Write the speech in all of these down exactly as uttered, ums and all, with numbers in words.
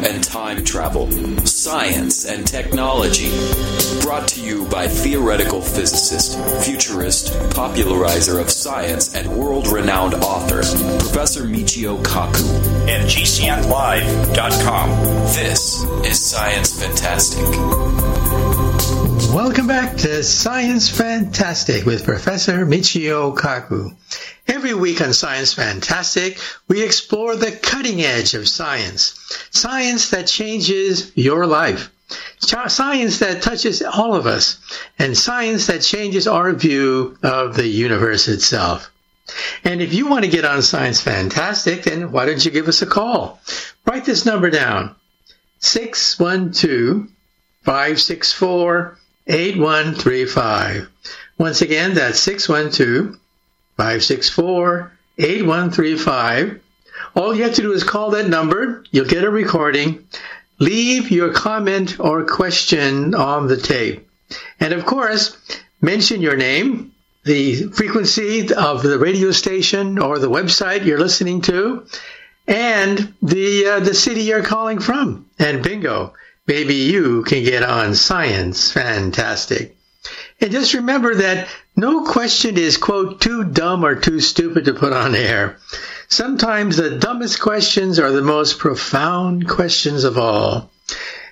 and time travel, science and technology. Brought to you by theoretical physicist, futurist, popularizer of science, and world-renowned author, Professor Michio Kaku. And g c n live dot com. This is Science Fantastic. Welcome back to Science Fantastic with Professor Michio Kaku. Every week on Science Fantastic, we explore the cutting edge of science. Science that changes your life. Science that touches all of us. And science that changes our view of the universe itself. And if you want to get on Science Fantastic, then why don't you give us a call? Write this number down. six one two, five six four, eight one three five. Once again, that's six one two, five six four, eight one three five. All you have to do is call that number. You'll get a recording. Leave your comment or question on the tape. And of course, mention your name, the frequency of the radio station or the website you're listening to, and the uh, the city you're calling from. And bingo, maybe you can get on Science Fantastic. And just remember that no question is, quote, too dumb or too stupid to put on air. Sometimes the dumbest questions are the most profound questions of all.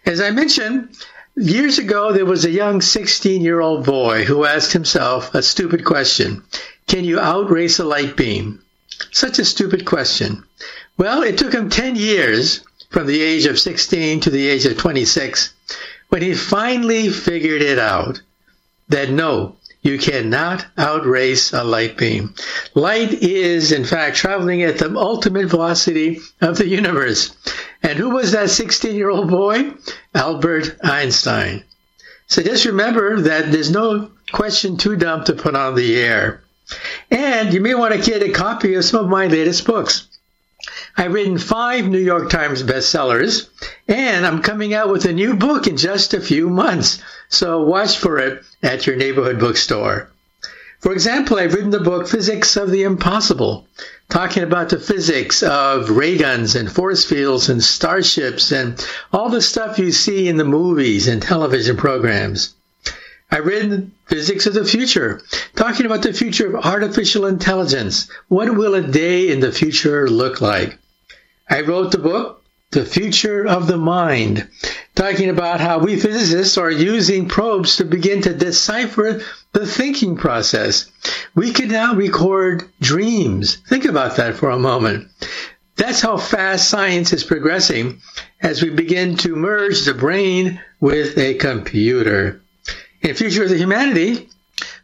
As I mentioned, years ago, there was a young sixteen-year-old boy who asked himself a stupid question. Can you outrace a light beam? Such a stupid question. Well, it took him ten years from the age of sixteen to the age of twenty-six when he finally figured it out. That no, you cannot outrace a light beam. Light is, in fact, traveling at the ultimate velocity of the universe. And who was that sixteen-year-old boy? Albert Einstein. So just remember that there's no question too dumb to put on the air. And you may want to get a copy of some of my latest books. I've written five New York Times bestsellers, and I'm coming out with a new book in just a few months. So watch for it at your neighborhood bookstore. For example, I've written the book Physics of the Impossible, talking about the physics of ray guns and force fields and starships and all the stuff you see in the movies and television programs. I've written Physics of the Future, talking about the future of artificial intelligence. What will a day in the future look like? I wrote the book, The Future of the Mind, talking about how we physicists are using probes to begin to decipher the thinking process. We can now record dreams. Think about that for a moment. That's how fast science is progressing as we begin to merge the brain with a computer. In Future of the Humanity,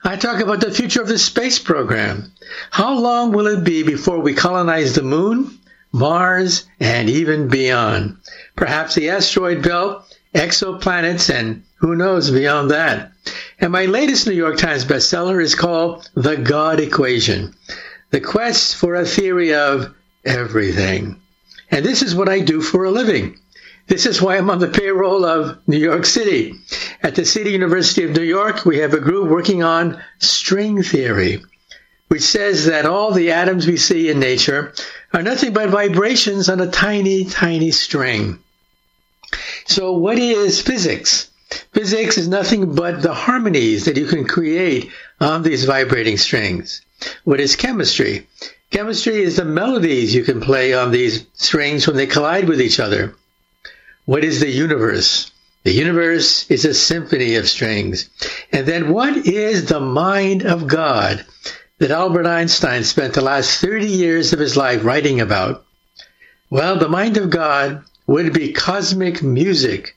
I talk about the future of the space program. How long will it be before we colonize the moon, Mars, and even beyond? Perhaps the asteroid belt, exoplanets, and who knows beyond that. And my latest New York Times bestseller is called The God Equation, the quest for a theory of everything. And this is what I do for a living. This is why I'm on the payroll of New York City. At the City University of New York, we have a group working on string theory, which says that all the atoms we see in nature are nothing but vibrations on a tiny, tiny string. So what is physics? Physics is nothing but the harmonies that you can create on these vibrating strings. What is chemistry? Chemistry is the melodies you can play on these strings when they collide with each other. What is the universe? The universe is a symphony of strings. And then what is the mind of God that Albert Einstein spent the last thirty years of his life writing about? Well, the mind of God would be cosmic music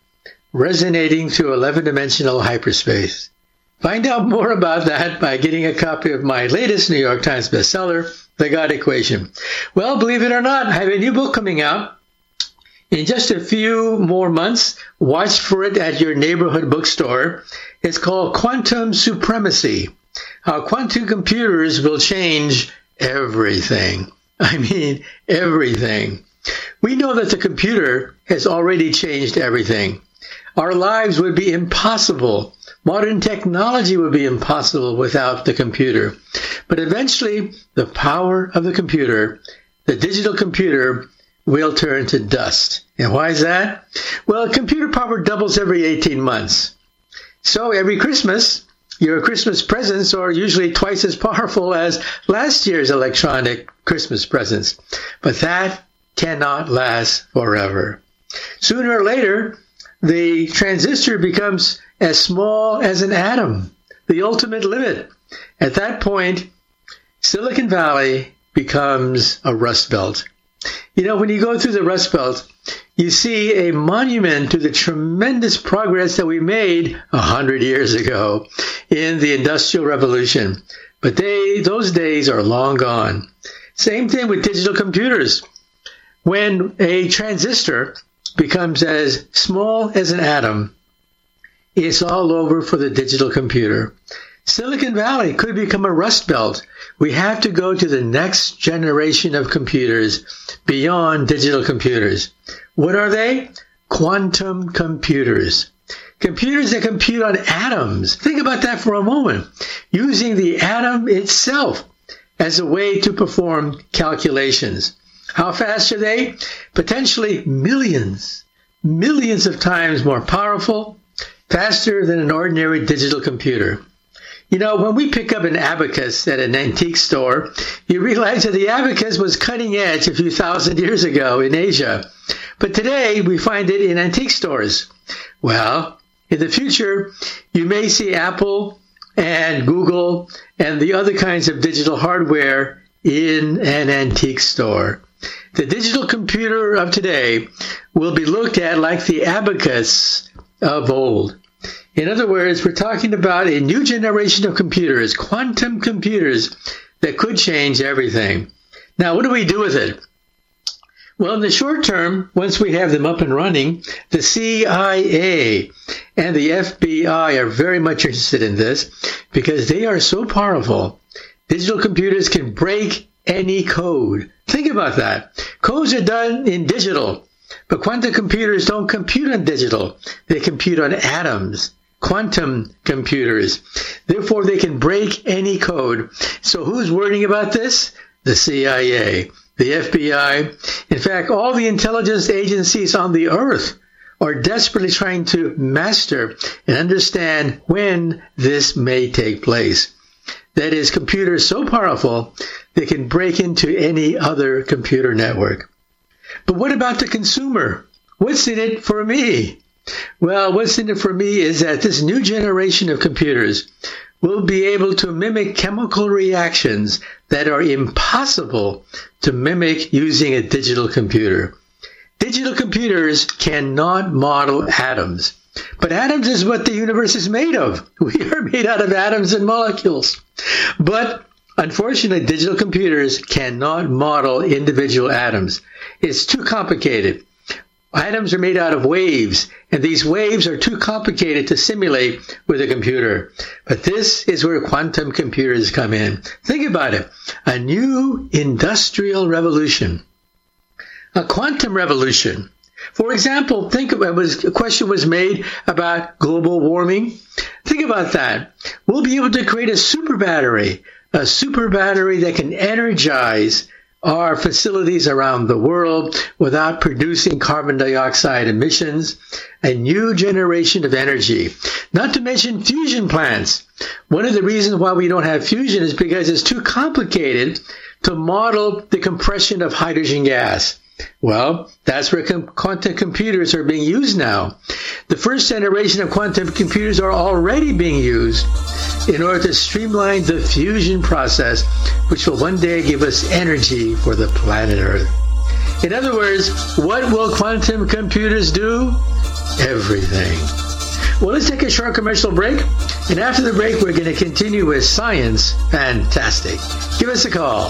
resonating through eleven-dimensional hyperspace. Find out more about that by getting a copy of my latest New York Times bestseller, The God Equation. Well, believe it or not, I have a new book coming out. In just a few more months, watch for it at your neighborhood bookstore. It's called Quantum Supremacy. How quantum computers will change everything. I mean, everything. We know that the computer has already changed everything. Our lives would be impossible. Modern technology would be impossible without the computer. But eventually, the power of the computer, the digital computer, will turn to dust. And why is that? Well, computer power doubles every eighteen months. So every Christmas, your Christmas presents are usually twice as powerful as last year's electronic Christmas presents. But that cannot last forever. Sooner or later, the transistor becomes as small as an atom, the ultimate limit. At that point, Silicon Valley becomes a rust belt. You know, when you go through the rust belt, you see a monument to the tremendous progress that we made a hundred years ago in the Industrial Revolution. But they, those days are long gone. Same thing with digital computers. When a transistor becomes as small as an atom, it's all over for the digital computer. Silicon Valley could become a rust belt. We have to go to the next generation of computers beyond digital computers. What are they? Quantum computers. Computers that compute on atoms. Think about that for a moment. Using the atom itself as a way to perform calculations. How fast are they? Potentially millions, millions of times more powerful, faster than an ordinary digital computer. You know, when we pick up an abacus at an antique store, you realize that the abacus was cutting edge a few thousand years ago in Asia. But today, we find it in antique stores. Well, in the future, you may see Apple and Google and the other kinds of digital hardware in an antique store. The digital computer of today will be looked at like the abacus of old. In other words, we're talking about a new generation of computers, quantum computers, that could change everything. Now, what do we do with it? Well, in the short term, once we have them up and running, the C I A and the F B I are very much interested in this because they are so powerful. Digital computers can break any code. Think about that. Codes are done in digital, but quantum computers don't compute on digital. They compute on atoms. Quantum computers. Therefore, they can break any code. So who's worrying about this? The C I A, the F B I. In fact, all the intelligence agencies on the earth are desperately trying to master and understand when this may take place. That is, computers so powerful, they can break into any other computer network. But what about the consumer? What's in it for me? Well, what's in it for me is that this new generation of computers will be able to mimic chemical reactions that are impossible to mimic using a digital computer. Digital computers cannot model atoms. But atoms is what the universe is made of. We are made out of atoms and molecules. But unfortunately, digital computers cannot model individual atoms. It's too complicated. Atoms are made out of waves, and these waves are too complicated to simulate with a computer. But this is where quantum computers come in. Think about it. A new industrial revolution. A quantum revolution. For example, think about it was, a question was made about global warming. Think about that. We'll be able to create a super battery, a super battery that can energize our facilities around the world without producing carbon dioxide emissions, a new generation of energy. Not to mention fusion plants. One of the reasons why we don't have fusion is because it's too complicated to model the compression of hydrogen gas. Well, that's where com- quantum computers are being used now. The first generation of quantum computers are already being used in order to streamline the fusion process, which will one day give us energy for the planet Earth. In other words, what will quantum computers do? Everything. Well, let's take a short commercial break, and after the break, we're going to continue with Science Fantastic. Give us a call.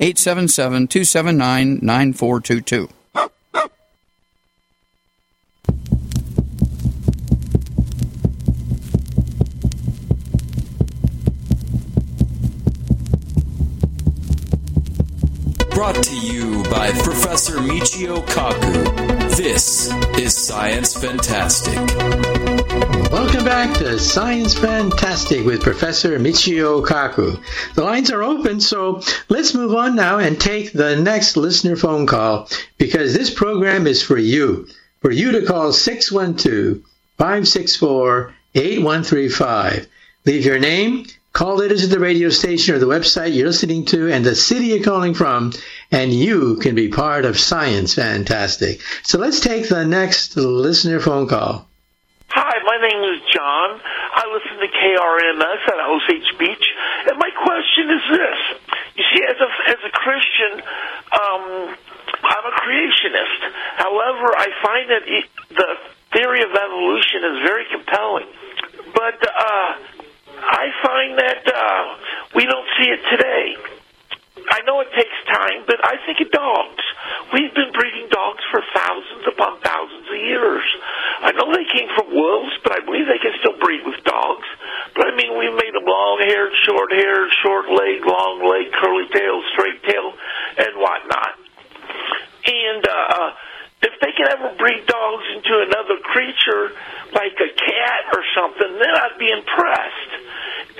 eight seven seven, two seven nine, nine four two two. Brought to you by Professor Michio Kaku. This is Science Fantastic. Welcome back to Science Fantastic with Professor Michio Kaku. The lines are open, so let's move on now and take the next listener phone call, because this program is for you. For you to call six one two, five six four, eight one three five. Leave your name, call letters at the radio station or the website you're listening to and the city you're calling from, and you can be part of Science Fantastic. So let's take the next listener phone call. Hi, my name is John. I listen to K R M S at Osage Beach, and my question is this. You see, as a, as a Christian, um, I'm a creationist. However, I find that it, the theory of evolution is very compelling, but uh, I find that uh, we don't see it today. I know it takes time, but I think of dogs. We've been breeding dogs for thousands upon thousands of years. I know they came from wolves, but I believe they can still breed with dogs. But, I mean, we've made them long-haired, short-haired, short-legged, long-legged, curly-tailed, straight-tailed, and whatnot. And uh, if they can ever breed dogs into another creature, like a cat or something, then I'd be impressed.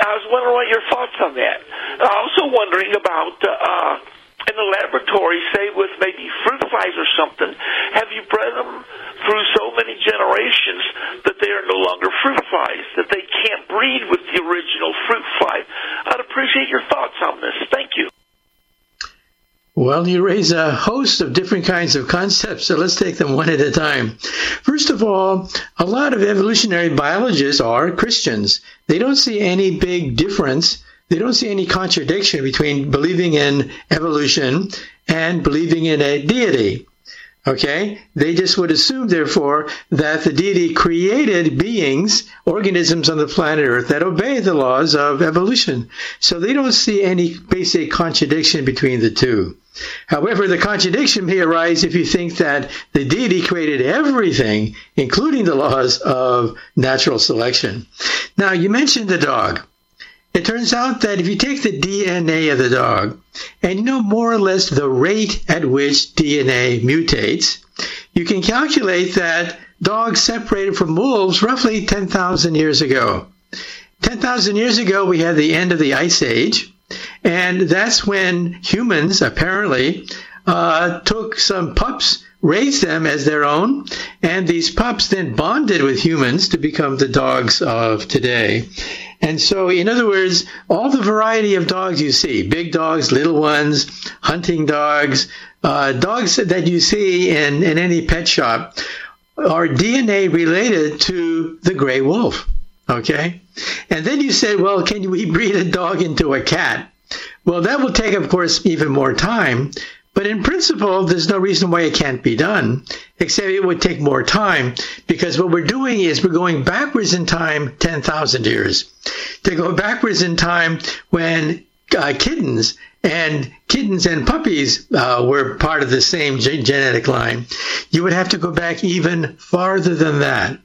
I was wondering what your thoughts on that. I'm also wondering about, uh, in the laboratory, say with maybe fruit flies or something, have you bred them through so many generations that they are no longer fruit flies, that they can't breed with the original fruit fly? I'd appreciate your thoughts on this. Thank you. Well, you raise a host of different kinds of concepts, so let's take them one at a time. First of all, a lot of evolutionary biologists are Christians. They don't see any big difference. They don't see any contradiction between believing in evolution and believing in a deity. Okay? They just would assume, therefore, that the deity created beings, organisms on the planet Earth that obey the laws of evolution. So they don't see any basic contradiction between the two. However, the contradiction may arise if you think that the deity created everything, including the laws of natural selection. Now, you mentioned the dog. It turns out that if you take the D N A of the dog and you know more or less the rate at which D N A mutates, you can calculate that dogs separated from wolves roughly ten thousand years ago. ten thousand years ago, we had the end of the Ice Age, and that's when humans apparently uh, took some pups, raised them as their own, and these pups then bonded with humans to become the dogs of today. And so, in other words, all the variety of dogs you see, big dogs, little ones, hunting dogs, uh, dogs that you see in, in any pet shop are D N A related to the gray wolf, okay? And then you said, well, can we breed a dog into a cat? Well, that will take, of course, even more time. But in principle, there's no reason why it can't be done, except it would take more time, because what we're doing is we're going backwards in time ten thousand years. To go backwards in time when uh, kittens and kittens and puppies uh, were part of the same ge- genetic line, you would have to go back even farther than that.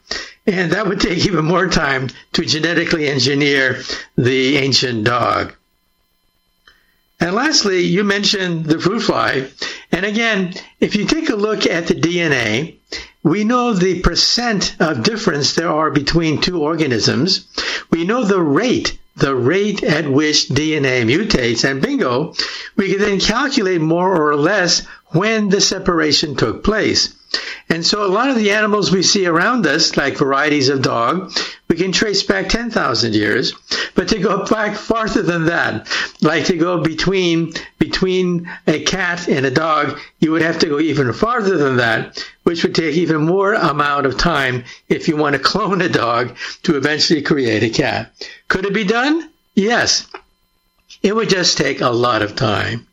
And that would take even more time to genetically engineer the ancient dog. And lastly, you mentioned the fruit fly. And again, if you take a look at the D N A, we know the percent of difference there are between two organisms. We know the rate, the rate at which D N A mutates. And bingo, we can then calculate more or less when the separation took place. And so a lot of the animals we see around us, like varieties of dog, we can trace back ten thousand years. But to go back farther than that, like to go between between a cat and a dog, you would have to go even farther than that, which would take even more amount of time if you want to clone a dog to eventually create a cat. Could it be done? Yes. It would just take a lot of time.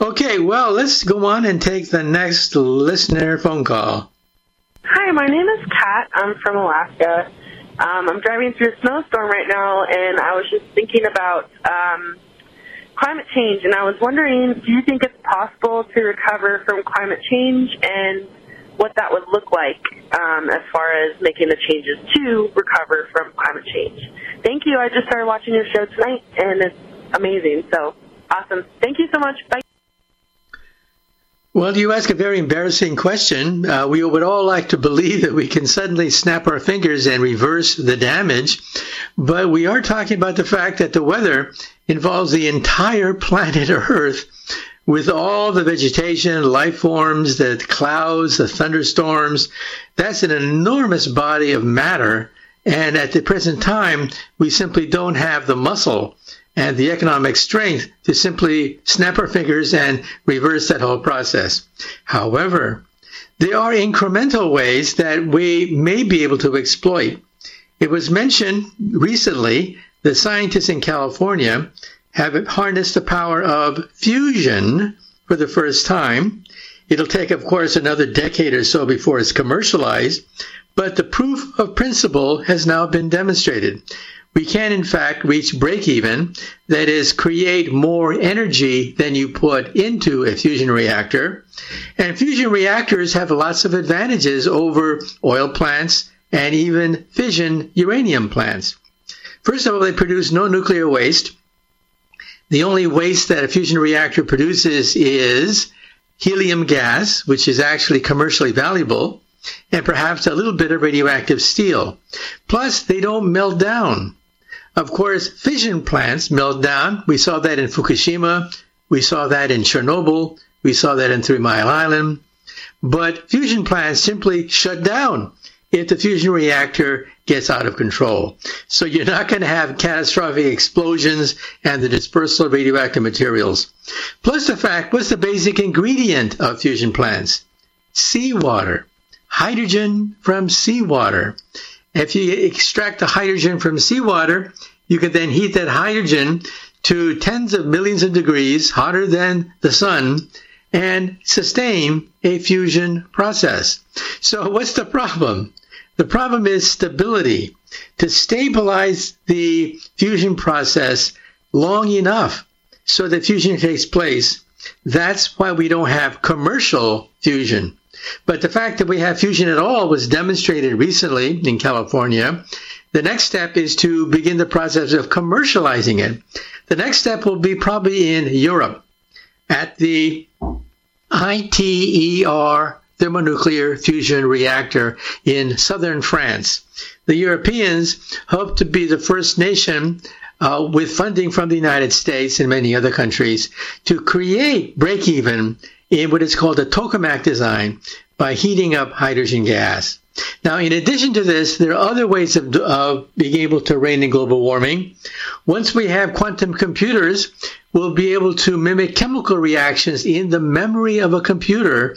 Okay, well, let's go on and take the next listener phone call. Hi, my name is Kat. I'm from Alaska. Um, I'm driving through a snowstorm right now, and I was just thinking about um, climate change, and I was wondering, do you think it's possible to recover from climate change and what that would look like um, as far as making the changes to recover from climate change? Thank you. I just started watching your show tonight, and it's amazing, so... Awesome. Thank you so much. Bye. Well, you ask a very embarrassing question. Uh, we would all like to believe that we can suddenly snap our fingers and reverse the damage, but we are talking about the fact that the weather involves the entire planet Earth with all the vegetation, life forms, the clouds, the thunderstorms. That's an enormous body of matter, and at the present time, we simply don't have the muscle and the economic strength to simply snap our fingers and reverse that whole process. However, there are incremental ways that we may be able to exploit. It was mentioned recently that scientists in California have harnessed the power of fusion for the first time. It'll take, of course, another decade or so before it's commercialized, but the proof of principle has now been demonstrated. We can, in fact, reach break-even, that is, create more energy than you put into a fusion reactor. And fusion reactors have lots of advantages over oil plants and even fission uranium plants. First of all, they produce no nuclear waste. The only waste that a fusion reactor produces is helium gas, which is actually commercially valuable, and perhaps a little bit of radioactive steel. Plus, they don't melt down. Of course, fission plants melt down. We saw that in Fukushima. We saw that in Chernobyl. We saw that in Three Mile Island. But fusion plants simply shut down if the fusion reactor gets out of control. So you're not going to have catastrophic explosions and the dispersal of radioactive materials. Plus the fact, what's the basic ingredient of fusion plants? Seawater. Hydrogen from seawater. If you extract the hydrogen from seawater, you can then heat that hydrogen to tens of millions of degrees, hotter than the sun, and sustain a fusion process. So what's the problem? The problem is stability. To stabilize the fusion process long enough so that fusion takes place, that's why we don't have commercial fusion. But the fact that we have fusion at all was demonstrated recently in California. The next step is to begin the process of commercializing it. The next step will be probably in Europe at the ITER thermonuclear fusion reactor in southern France. The Europeans hope to be the first nation uh, with funding from the United States and many other countries to create break-even in what is called the tokamak design by heating up hydrogen gas. Now, in addition to this, there are other ways of, of being able to rein in global warming. Once we have quantum computers, we'll be able to mimic chemical reactions in the memory of a computer,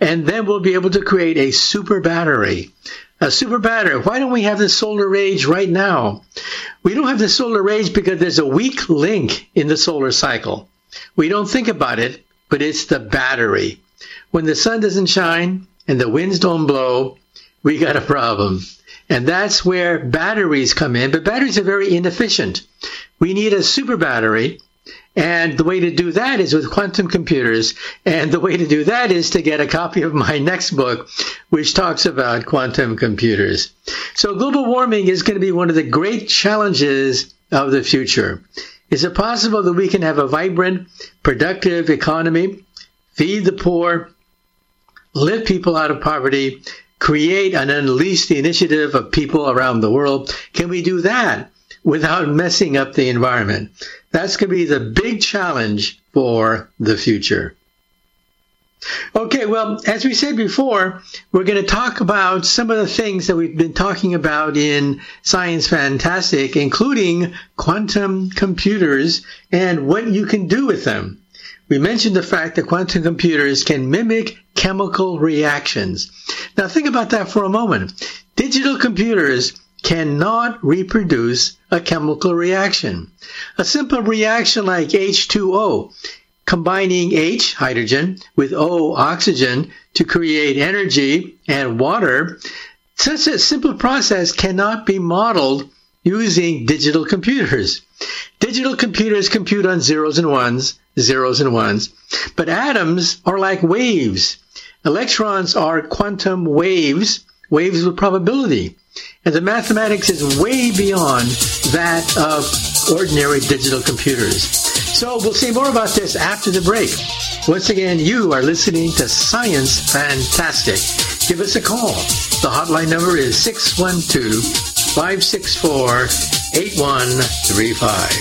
and then we'll be able to create a super battery. A super battery. Why don't we have the solar age right now? We don't have the solar age because there's a weak link in the solar cycle. We don't think about it, but it's the battery. When the sun doesn't shine and the winds don't blow, we got a problem. And that's where batteries come in, but batteries are very inefficient. We need a super battery, and the way to do that is with quantum computers, and the way to do that is to get a copy of my next book, which talks about quantum computers. So global warming is going to be one of the great challenges of the future. Is it possible that we can have a vibrant, productive economy, feed the poor, lift people out of poverty, create and unleash the initiative of people around the world? Can we do that without messing up the environment? That's going to be the big challenge for the future. Okay, well, as we said before, we're going to talk about some of the things that we've been talking about in Science Fantastic, including quantum computers and what you can do with them. We mentioned the fact that quantum computers can mimic chemical reactions. Now think about that for a moment. Digital computers cannot reproduce a chemical reaction. A simple reaction like H two O, combining H, hydrogen, with O, oxygen, to create energy and water, such a simple process cannot be modeled using digital computers. Digital computers compute on zeros and ones, zeros and ones, but atoms are like waves. Electrons are quantum waves, waves with probability. And the mathematics is way beyond that of ordinary digital computers. So we'll say more about this after the break. Once again, you are listening to Science Fantastic. Give us a call. The hotline number is six one two, five six four, eight one three five.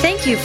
Thank you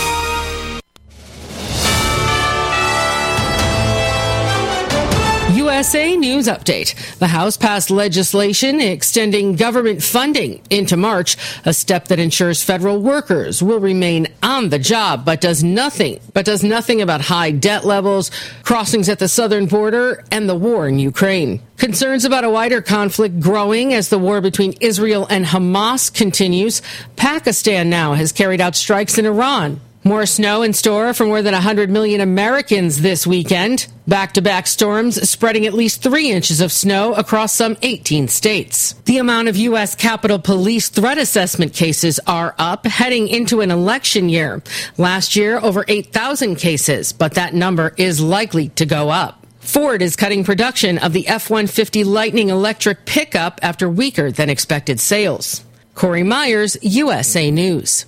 U S A News Update. The House passed legislation extending government funding into March, a step that ensures federal workers will remain on the job, but does nothing, but does nothing about high debt levels, crossings at the southern border, and the war in Ukraine. Concerns about a wider conflict growing as the war between Israel and Hamas continues. Pakistan now has carried out strikes in Iran, More snow in store for more than one hundred million Americans this weekend. Back-to-back storms spreading at least three inches of snow across some eighteen states. The amount of U S. Capitol Police threat assessment cases are up, heading into an election year. Last year, over eight thousand cases, but that number is likely to go up. Ford is cutting production of the F one fifty Lightning electric pickup after weaker than expected sales. Corey Myers, U S A News.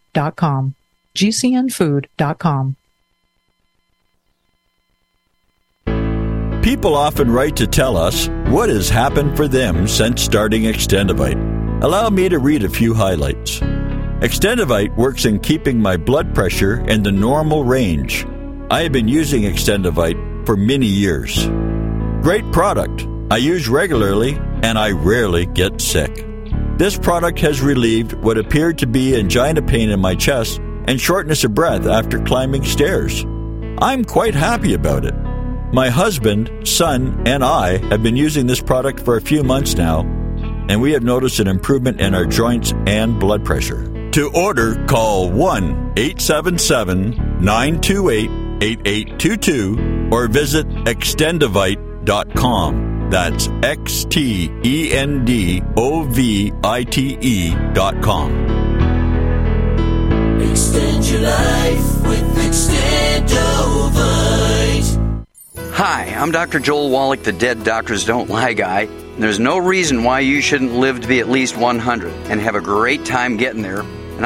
dot com. G C N food dot com. People often write to tell us what has happened for them since starting Extendivite. Allow me to read a few highlights. Extendivite works in keeping my blood pressure in the normal range. I have been using Extendivite for many years. Great product. I use regularly and I rarely get sick. This product has relieved what appeared to be angina pain in my chest and shortness of breath after climbing stairs. I'm quite happy about it. My husband, son, and I have been using this product for a few months now, and we have noticed an improvement in our joints and blood pressure. To order, call one eight seven seven nine two eight eight eight two two or visit extendivite dot com. That's X-T-E-N-D-O-V-I-T-E dot com. Extend your life with Extendovite. Hi, I'm Doctor Joel Wallach, the Dead Doctors Don't Lie guy. And there's no reason why you shouldn't live to be at least one hundred and have a great time getting there. And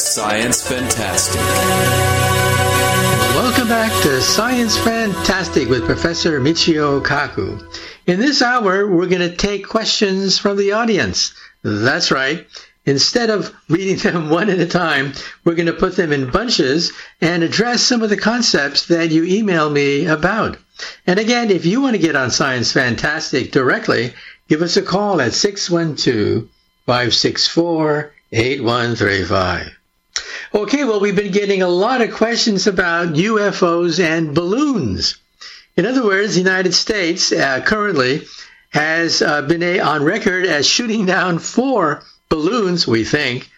Science Fantastic. Welcome back to Science Fantastic with Professor Michio Kaku. In this hour, we're going to take questions from the audience. That's right. Instead of reading them one at a time, we're going to put them in bunches and address some of the concepts that you email me about. And again, if you want to get on Science Fantastic directly, give us a call at six one two five six four eight one three five. Okay, well, we've been getting a lot of questions about U F Os and balloons. In other words, the United States uh, currently has uh, been a, on record as shooting down four balloons, we think,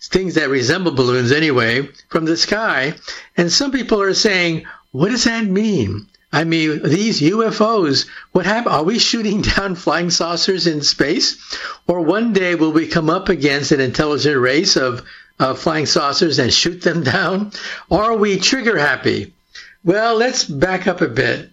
things that resemble balloons anyway, from the sky. And some people are saying, what does that mean? I mean, these U F Os, what happened? Are we shooting down flying saucers in space? Or one day will we come up against an intelligent race of Uh, flying saucers and shoot them down? Are we trigger happy? Well, let's back up a bit.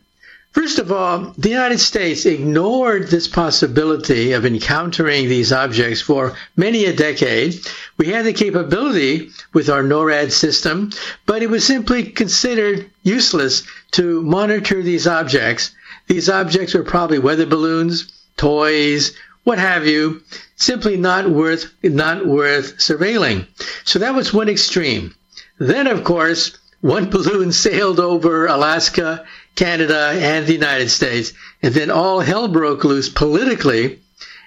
First of all, the United States ignored this possibility of encountering these objects for many a decade. We had the capability with our NORAD system, but it was simply considered useless to monitor these objects. These objects were probably weather balloons, toys, what have you, simply not worth, not worth surveilling. So that was one extreme. Then, of course, one balloon sailed over Alaska, Canada, and the United States, and then all hell broke loose politically.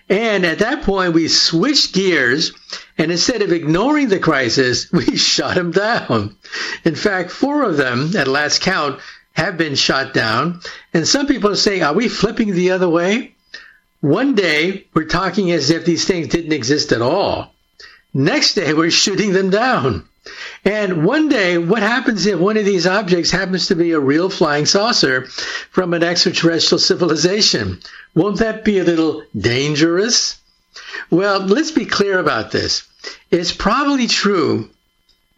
And at that point, we switched gears, and instead of ignoring the crisis, we shot them down. In fact, four of them, at last count, have been shot down. And some people are saying, are we flipping the other way? One day, we're talking as if these things didn't exist at all. Next day, we're shooting them down. And one day, what happens if one of these objects happens to be a real flying saucer from an extraterrestrial civilization? Won't that be a little dangerous? Well, let's be clear about this. It's probably true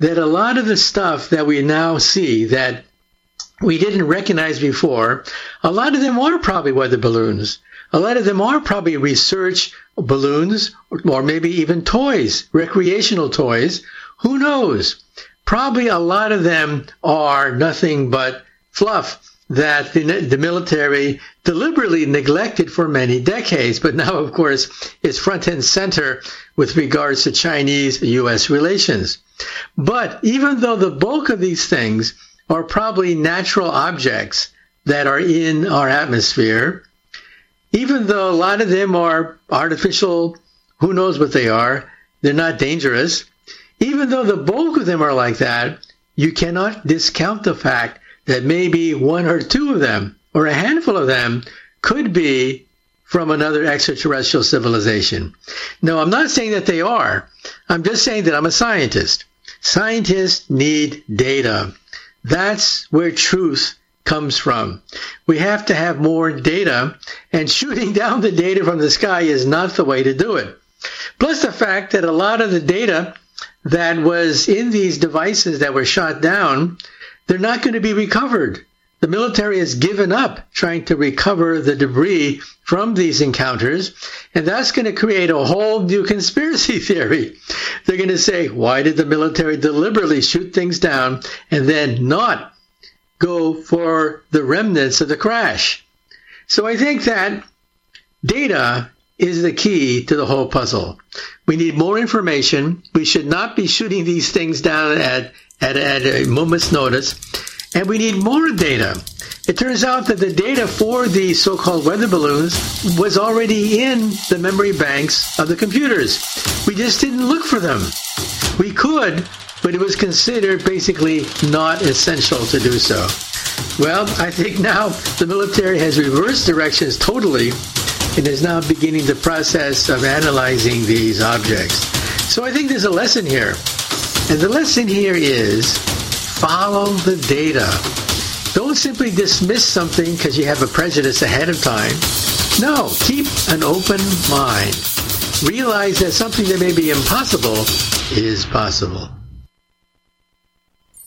that a lot of the stuff that we now see that we didn't recognize before, a lot of them are probably weather balloons. A lot of them are probably research balloons, or maybe even toys, recreational toys. Who knows? Probably a lot of them are nothing but fluff that the, the military deliberately neglected for many decades. But now, of course, it's front and center with regards to Chinese U S relations. But even though the bulk of these things are probably natural objects that are in our atmosphere, even though a lot of them are artificial, who knows what they are, they're not dangerous. Even though the bulk of them are like that, you cannot discount the fact that maybe one or two of them, or a handful of them, could be from another extraterrestrial civilization. No, I'm not saying that they are. I'm just saying that I'm a scientist. Scientists need data. That's where truth comes from. We have to have more data, and shooting down the data from the sky is not the way to do it. Plus the fact that a lot of the data that was in these devices that were shot down, they're not going to be recovered. The military has given up trying to recover the debris from these encounters, and that's going to create a whole new conspiracy theory. They're going to say, why did the military deliberately shoot things down and then not go for the remnants of the crash? So I think that data is the key to the whole puzzle. We need more information. We should not be shooting these things down at, at, at a moment's notice. And we need more data. It turns out that the data for the so-called weather balloons was already in the memory banks of the computers. We just didn't look for them. We could, but it was considered basically not essential to do so. Well, I think now the military has reversed directions totally and is now beginning the process of analyzing these objects. So I think there's a lesson here. And the lesson here is follow the data. Don't simply dismiss something because you have a prejudice ahead of time. No, keep an open mind. Realize that something that may be impossible is possible.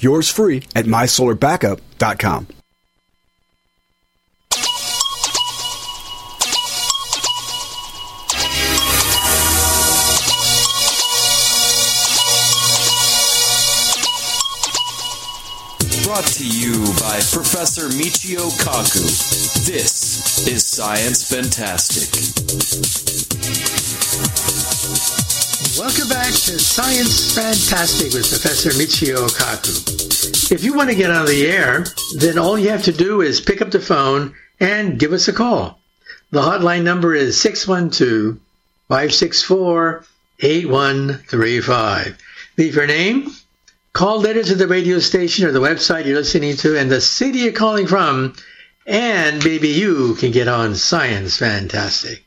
Yours free at my solar backup dot com. Brought to you by Professor Michio Kaku. This is Science Fantastic. Welcome back to Science Fantastic with Professor Michio Kaku. If you want to get on the air, then all you have to do is pick up the phone and give us a call. The hotline number is six one two, five six four, eight one three five. Leave your name, call letters to the radio station or the website you're listening to, and the city you're calling from, and maybe you can get on Science Fantastic.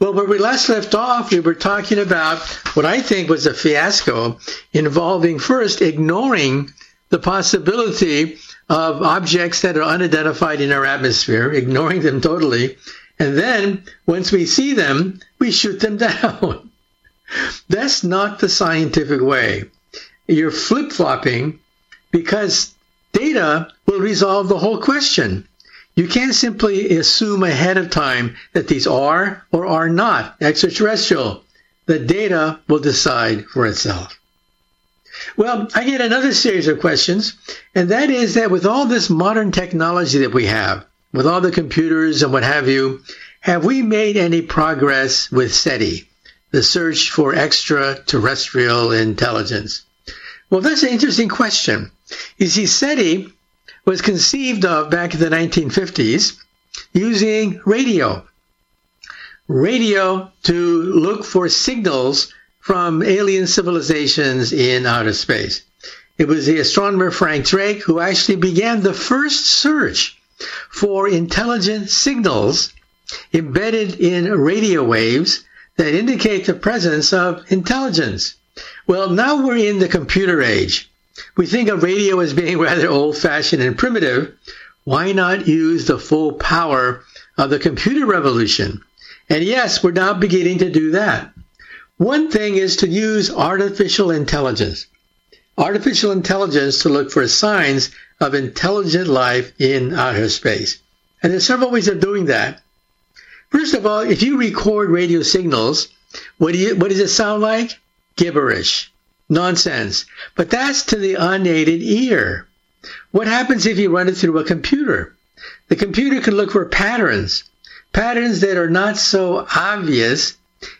Well, where we last left off, we were talking about what I think was a fiasco involving first ignoring the possibility of objects that are unidentified in our atmosphere, ignoring them totally, and then once we see them, we shoot them down. That's not the scientific way. You're flip-flopping because data will resolve the whole question. You can't simply assume ahead of time that these are or are not extraterrestrial. The data will decide for itself. Well, I get another series of questions, and that is that with all this modern technology that we have, with all the computers and what have you, have we made any progress with SETI, the search for extraterrestrial intelligence? Well, that's an interesting question. You see, SETI was conceived of back in the nineteen fifties using radio. Radio to look for signals from alien civilizations in outer space. It was the astronomer Frank Drake who actually began the first search for intelligent signals embedded in radio waves that indicate the presence of intelligence. Well, now we're in the computer age. We think of radio as being rather old-fashioned and primitive. Why not use the full power of the computer revolution? And yes, we're now beginning to do that. One thing is to use artificial intelligence. Artificial intelligence to look for signs of intelligent life in outer space. And there's several ways of doing that. First of all, if you record radio signals, what do you, what does it sound like? Gibberish. Nonsense. But that's to the unaided ear. What happens if you run it through a computer? The computer can look for patterns, patterns that are not so obvious,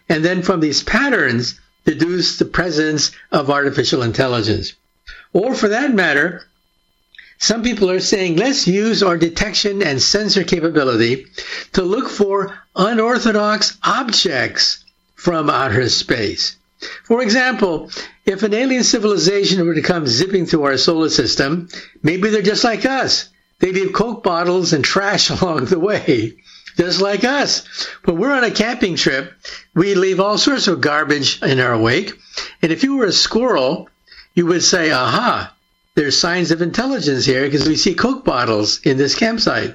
and then from these patterns, deduce the presence of artificial intelligence. Or for that matter, Some people are saying, let's use our detection and sensor capability to look for unorthodox objects from outer space. For example, if an alien civilization were to come zipping through our solar system, maybe they're just like us. They leave Coke bottles and trash along the way, just like us. But we're on a camping trip. We leave all sorts of garbage in our wake. And if you were a squirrel, you would say, aha, there's signs of intelligence here because we see Coke bottles in this campsite.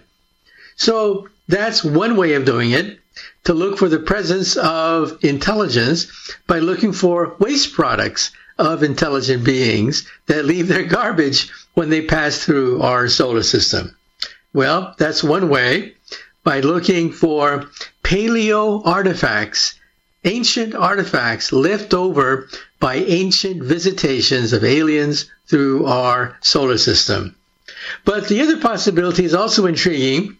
So that's one way of doing it, to look for the presence of intelligence by looking for waste products of intelligent beings that leave their garbage when they pass through our solar system. Well, that's one way, by looking for paleo artifacts, ancient artifacts left over by ancient visitations of aliens through our solar system. But the other possibility is also intriguing.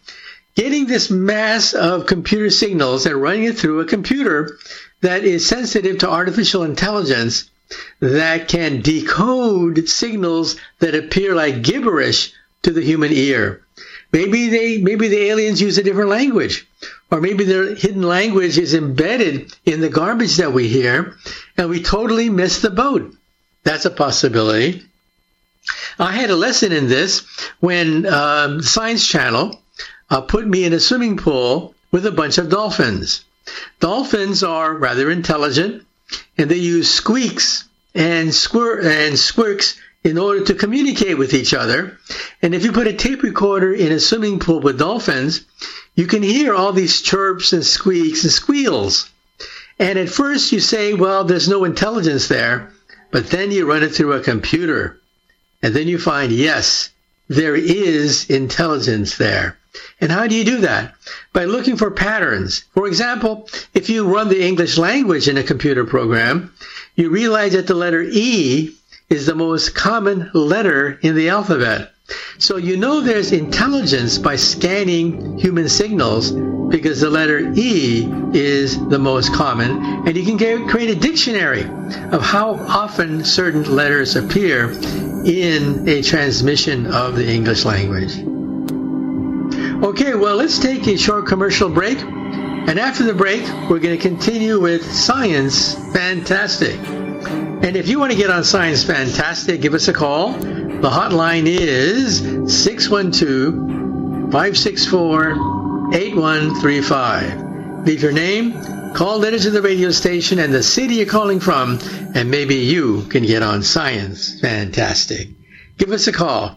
Getting this mass of computer signals and running it through a computer that is sensitive to artificial intelligence that can decode signals that appear like gibberish to the human ear. Maybe they, maybe the aliens use a different language, or maybe their hidden language is embedded in the garbage that we hear, and we totally miss the boat. That's a possibility. I had a lesson in this when um, Science Channel Uh, put me in a swimming pool with a bunch of dolphins. Dolphins are rather intelligent, and they use squeaks and, squir- and squirks in order to communicate with each other. And if you put a tape recorder in a swimming pool with dolphins, you can hear all these chirps and squeaks and squeals. And at first you say, well, there's no intelligence there, but then you run it through a computer, and then you find, yes, there is intelligence there. And how do you do that? By looking for patterns. For example, if you run the English language in a computer program, you realize that the letter E is the most common letter in the alphabet. So you know there's intelligence by scanning human signals because the letter E is the most common. And you can get, create a dictionary of how often certain letters appear in a transmission of the English language. Okay, well, let's take a short commercial break, and after the break, we're going to continue with Science Fantastic. And if you want to get on Science Fantastic, give us a call. The hotline is six one two, five six four, eight one three five. Leave your name, call letters to the radio station, and the city you're calling from, and maybe you can get on Science Fantastic. Give us a call.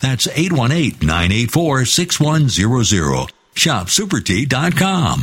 That's eight one eight, nine eight four, six one zero zero, shop super tea dot com.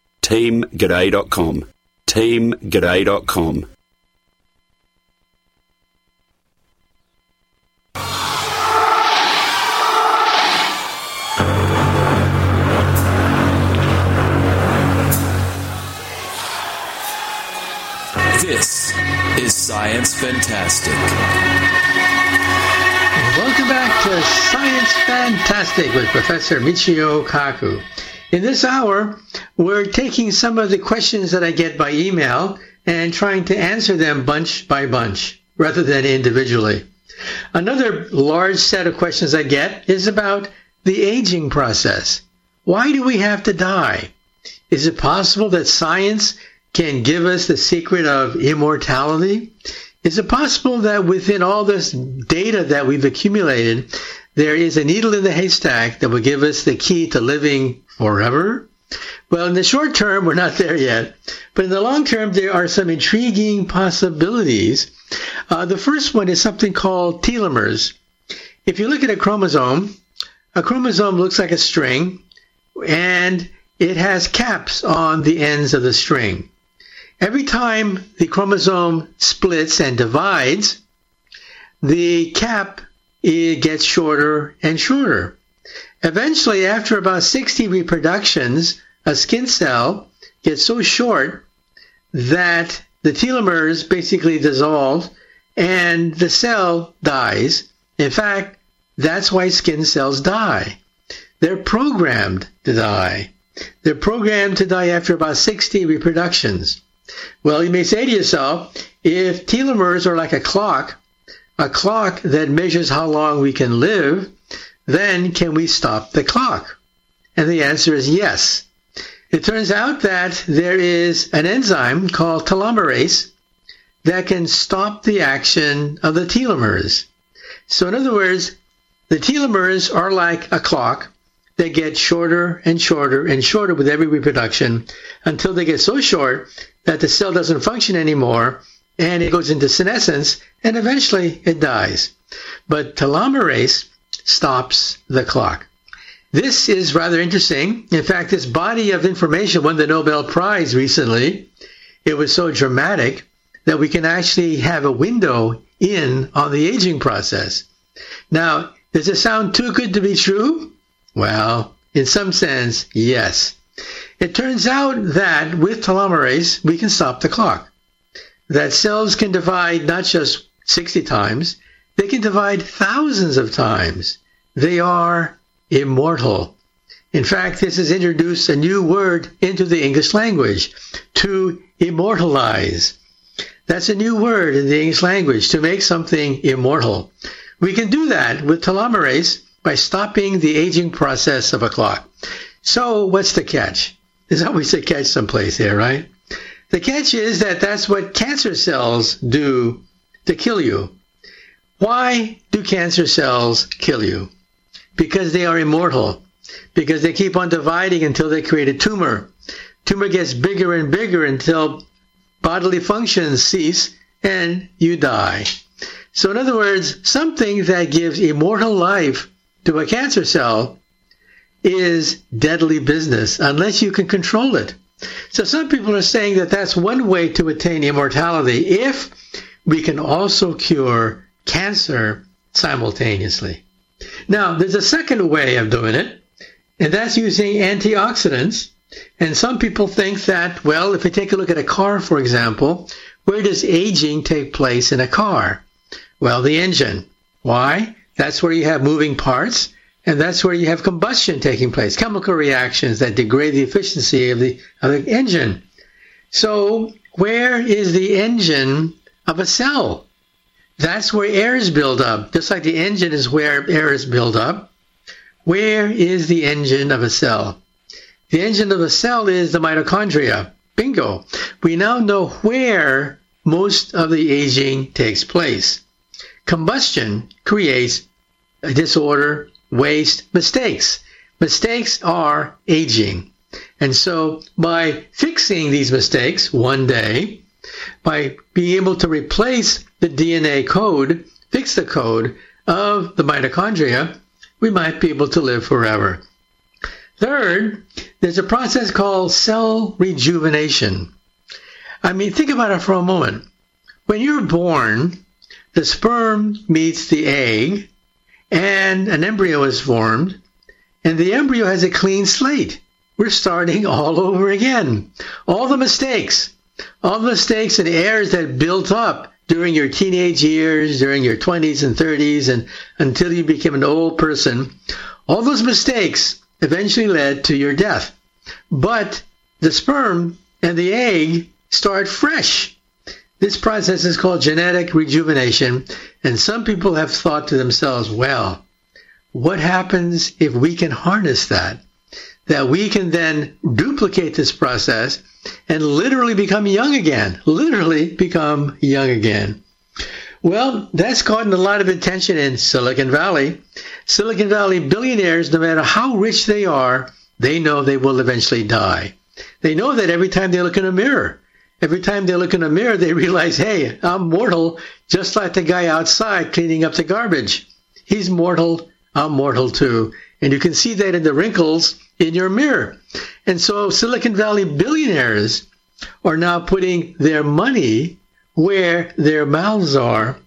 team g'day dot com. team g'day dot com. This is Science Fantastic. Welcome back to Science Fantastic with Professor Michio Kaku. In this hour, we're taking some of the questions that I get by email and trying to answer them bunch by bunch rather than individually. Another large set of questions I get is about the aging process. Why do we have to die? Is it possible that science can give us the secret of immortality? Is it possible that within all this data that we've accumulated, there is a needle in the haystack that will give us the key to living forever? Well, in the short term, we're not there yet. But in the long term, there are some intriguing possibilities. Uh, the first one is something called telomeres. If you look at a chromosome, a chromosome looks like a string, and it has caps on the ends of the string. Every time the chromosome splits and divides, the cap it gets shorter and shorter. Eventually, after about sixty reproductions, a skin cell gets so short that the telomeres basically dissolve and the cell dies. In fact, that's why skin cells die. They're programmed to die. They're programmed to die after about sixty reproductions. Well, you may say to yourself, if telomeres are like a clock, a clock that measures how long we can live, then can we stop the clock? And the answer is yes. It turns out that there is an enzyme called telomerase that can stop the action of the telomeres. So in other words, the telomeres are like a clock. They get shorter and shorter and shorter with every reproduction until they get so short that the cell doesn't function anymore and it goes into senescence and eventually it dies. But telomerase stops the clock. This is rather interesting. In fact, this body of information won the Nobel Prize recently. It was so dramatic that we can actually have a window in on the aging process. Now, does it sound too good to be true? Well, in some sense, yes. It turns out that with telomerase, we can stop the clock. That cells can divide not just sixty times, they can divide thousands of times. They are immortal. In fact, this has introduced a new word into the English language, to immortalize. That's a new word in the English language, to make something immortal. We can do that with telomerase by stopping the aging process of a clock. So what's the catch? There's always a catch someplace here, right? The catch is that that's what cancer cells do to kill you. Why do cancer cells kill you? Because they are immortal. Because they keep on dividing until they create a tumor. Tumor gets bigger and bigger until bodily functions cease and you die. So in other words, something that gives immortal life to a cancer cell is deadly business unless you can control it. So some people are saying that that's one way to attain immortality if we can also cure cancer simultaneously. Now, there's a second way of doing it, and that's using antioxidants And some people think that, well, if we take a look at a car, for example, where does aging take place in a car? Well, the engine. Why? That's where you have moving parts, and that's where you have combustion taking place, chemical reactions that degrade the efficiency of the, of the engine. So where is the engine of a cell? That's where air is built up. Just like the engine is where air is built up, where is the engine of a cell? The engine of a cell is the mitochondria. Bingo. We now know where most of the aging takes place. Combustion creates disorder, waste, mistakes. Mistakes are aging. And so by fixing these mistakes one day, by being able to replace the D N A code, fix the code of the mitochondria, we might be able to live forever. Third, there's a process called cell rejuvenation. I mean, think about it for a moment. When you're born, the sperm meets the egg, and an embryo is formed, and the embryo has a clean slate. We're starting all over again. All the mistakes, all the mistakes and errors that built up during your teenage years, during your twenties and thirties, and until you became an old person, all those mistakes eventually led to your death. But the sperm and the egg start fresh. This process is called genetic rejuvenation, and some people have thought to themselves, well, what happens if we can harness that? That we can then duplicate this process and literally become young again, literally become young again. Well, that's gotten a lot of attention in Silicon Valley. Silicon Valley billionaires, no matter how rich they are, they know they will eventually die. They know that every time they look in a mirror. Every time they look in a mirror, they realize, hey, I'm mortal, just like the guy outside cleaning up the garbage. He's mortal, I'm mortal too. And you can see that in the wrinkles in your mirror. And so Silicon Valley billionaires are now putting their money where their mouths are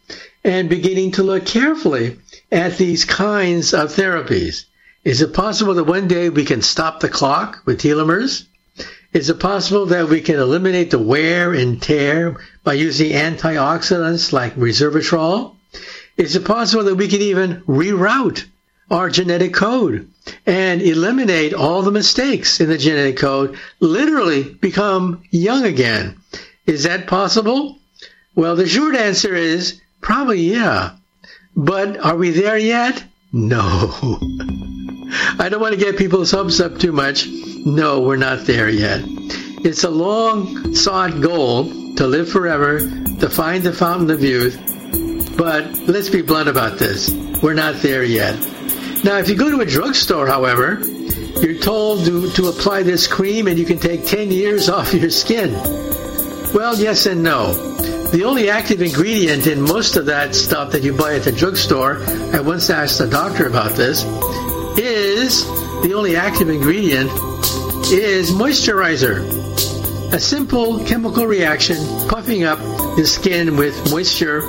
and beginning to look carefully at these kinds of therapies. Is it possible that one day we can stop the clock with telomeres? Is it possible that we can eliminate the wear and tear by using antioxidants like resveratrol? Is it possible that we can even reroute our genetic code and eliminate all the mistakes in the genetic code, literally become young again? Is that possible? Well, the short answer is probably yeah. But are we there yet? No. I don't want to get people's hopes up too much. No, we're not there yet. It's a long-sought goal to live forever, to find the fountain of youth. But let's be blunt about this. We're not there yet. Now, if you go to a drugstore, however, you're told to, to apply this cream and you can take ten years off your skin. Well, yes and no. The only active ingredient in most of that stuff that you buy at the drugstore, I once asked a doctor about this, is the only active ingredient is moisturizer. A simple chemical reaction, puffing up the skin with moisture.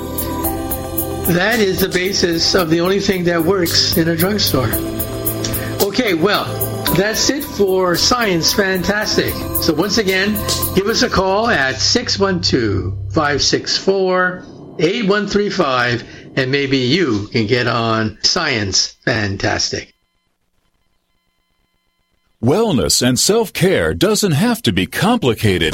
That is the basis of the only thing that works in a drugstore. Okay, well, that's it for Science Fantastic. So once again, give us a call at six one two, five six four, eight one three five, and maybe you can get on Science Fantastic. Wellness and self-care doesn't have to be complicated.